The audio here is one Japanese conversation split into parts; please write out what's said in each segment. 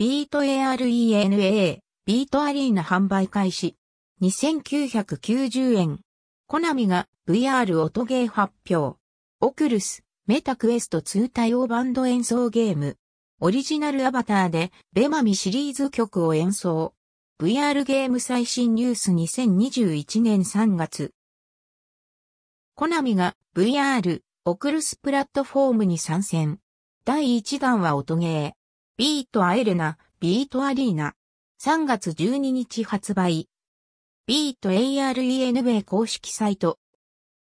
ビート ARENA、ビートアリーナ販売開始。2990円。コナミが VR 音ゲー発表。オキュルス、メタクエスト2対応バンド演奏ゲーム。オリジナルアバターでベマミシリーズ曲を演奏。VR ゲーム最新ニュース2021年3月。コナミが VR、オキュルスプラットフォームに参戦。第1弾は音ゲー。ビートアエレナ、ビートアリーナ。3月12日発売。ビート ARENA 公式サイト。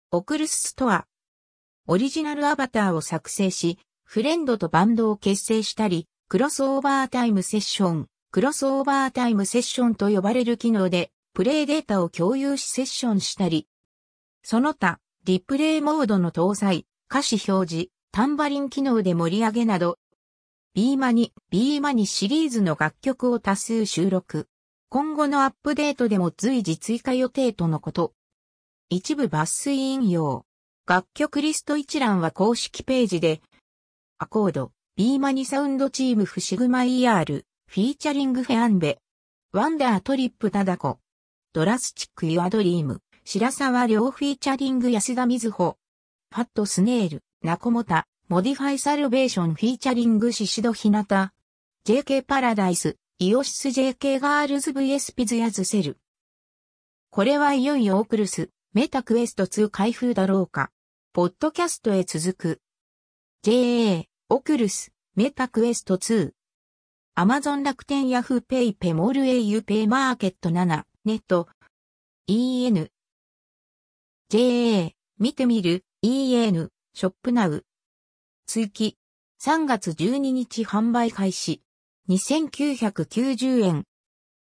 オキュルスストア。オリジナルアバターを作成し、フレンドとバンドを結成したり、クロスオーバータイムセッションと呼ばれる機能で、プレイデータを共有しセッションしたり。その他、リプレイモードの搭載、歌詞表示、タンバリン機能で盛り上げなど、ビーマニシリーズの楽曲を多数収録。今後のアップデートでも随時追加予定とのこと。一部抜粋引用。楽曲リスト一覧は公式ページで、アコード、ビーマニサウンドチームフシグマ ER、フィーチャリングフェアンベ、ワンダートリップタダコ、ドラスチックユアドリーム、白沢亮フィーチャリング安田瑞穂、ファットスネール、ナコモタ、モディファイサルベーションフィーチャリングシシドヒナタ JK パラダイス、イオシス JK ガールズ VS ピズヤズセル。これはいよいよオキュルス、メタクエスト2開封だろうか。ポッドキャストへ続く。JA、オキュルス、メタクエスト2。アマゾン楽天ヤフーペイペモール au ペイマーケット7、ネット。EN。JA、見てみる、EN、ショップナウ。追記。3月12日販売開始。2990円。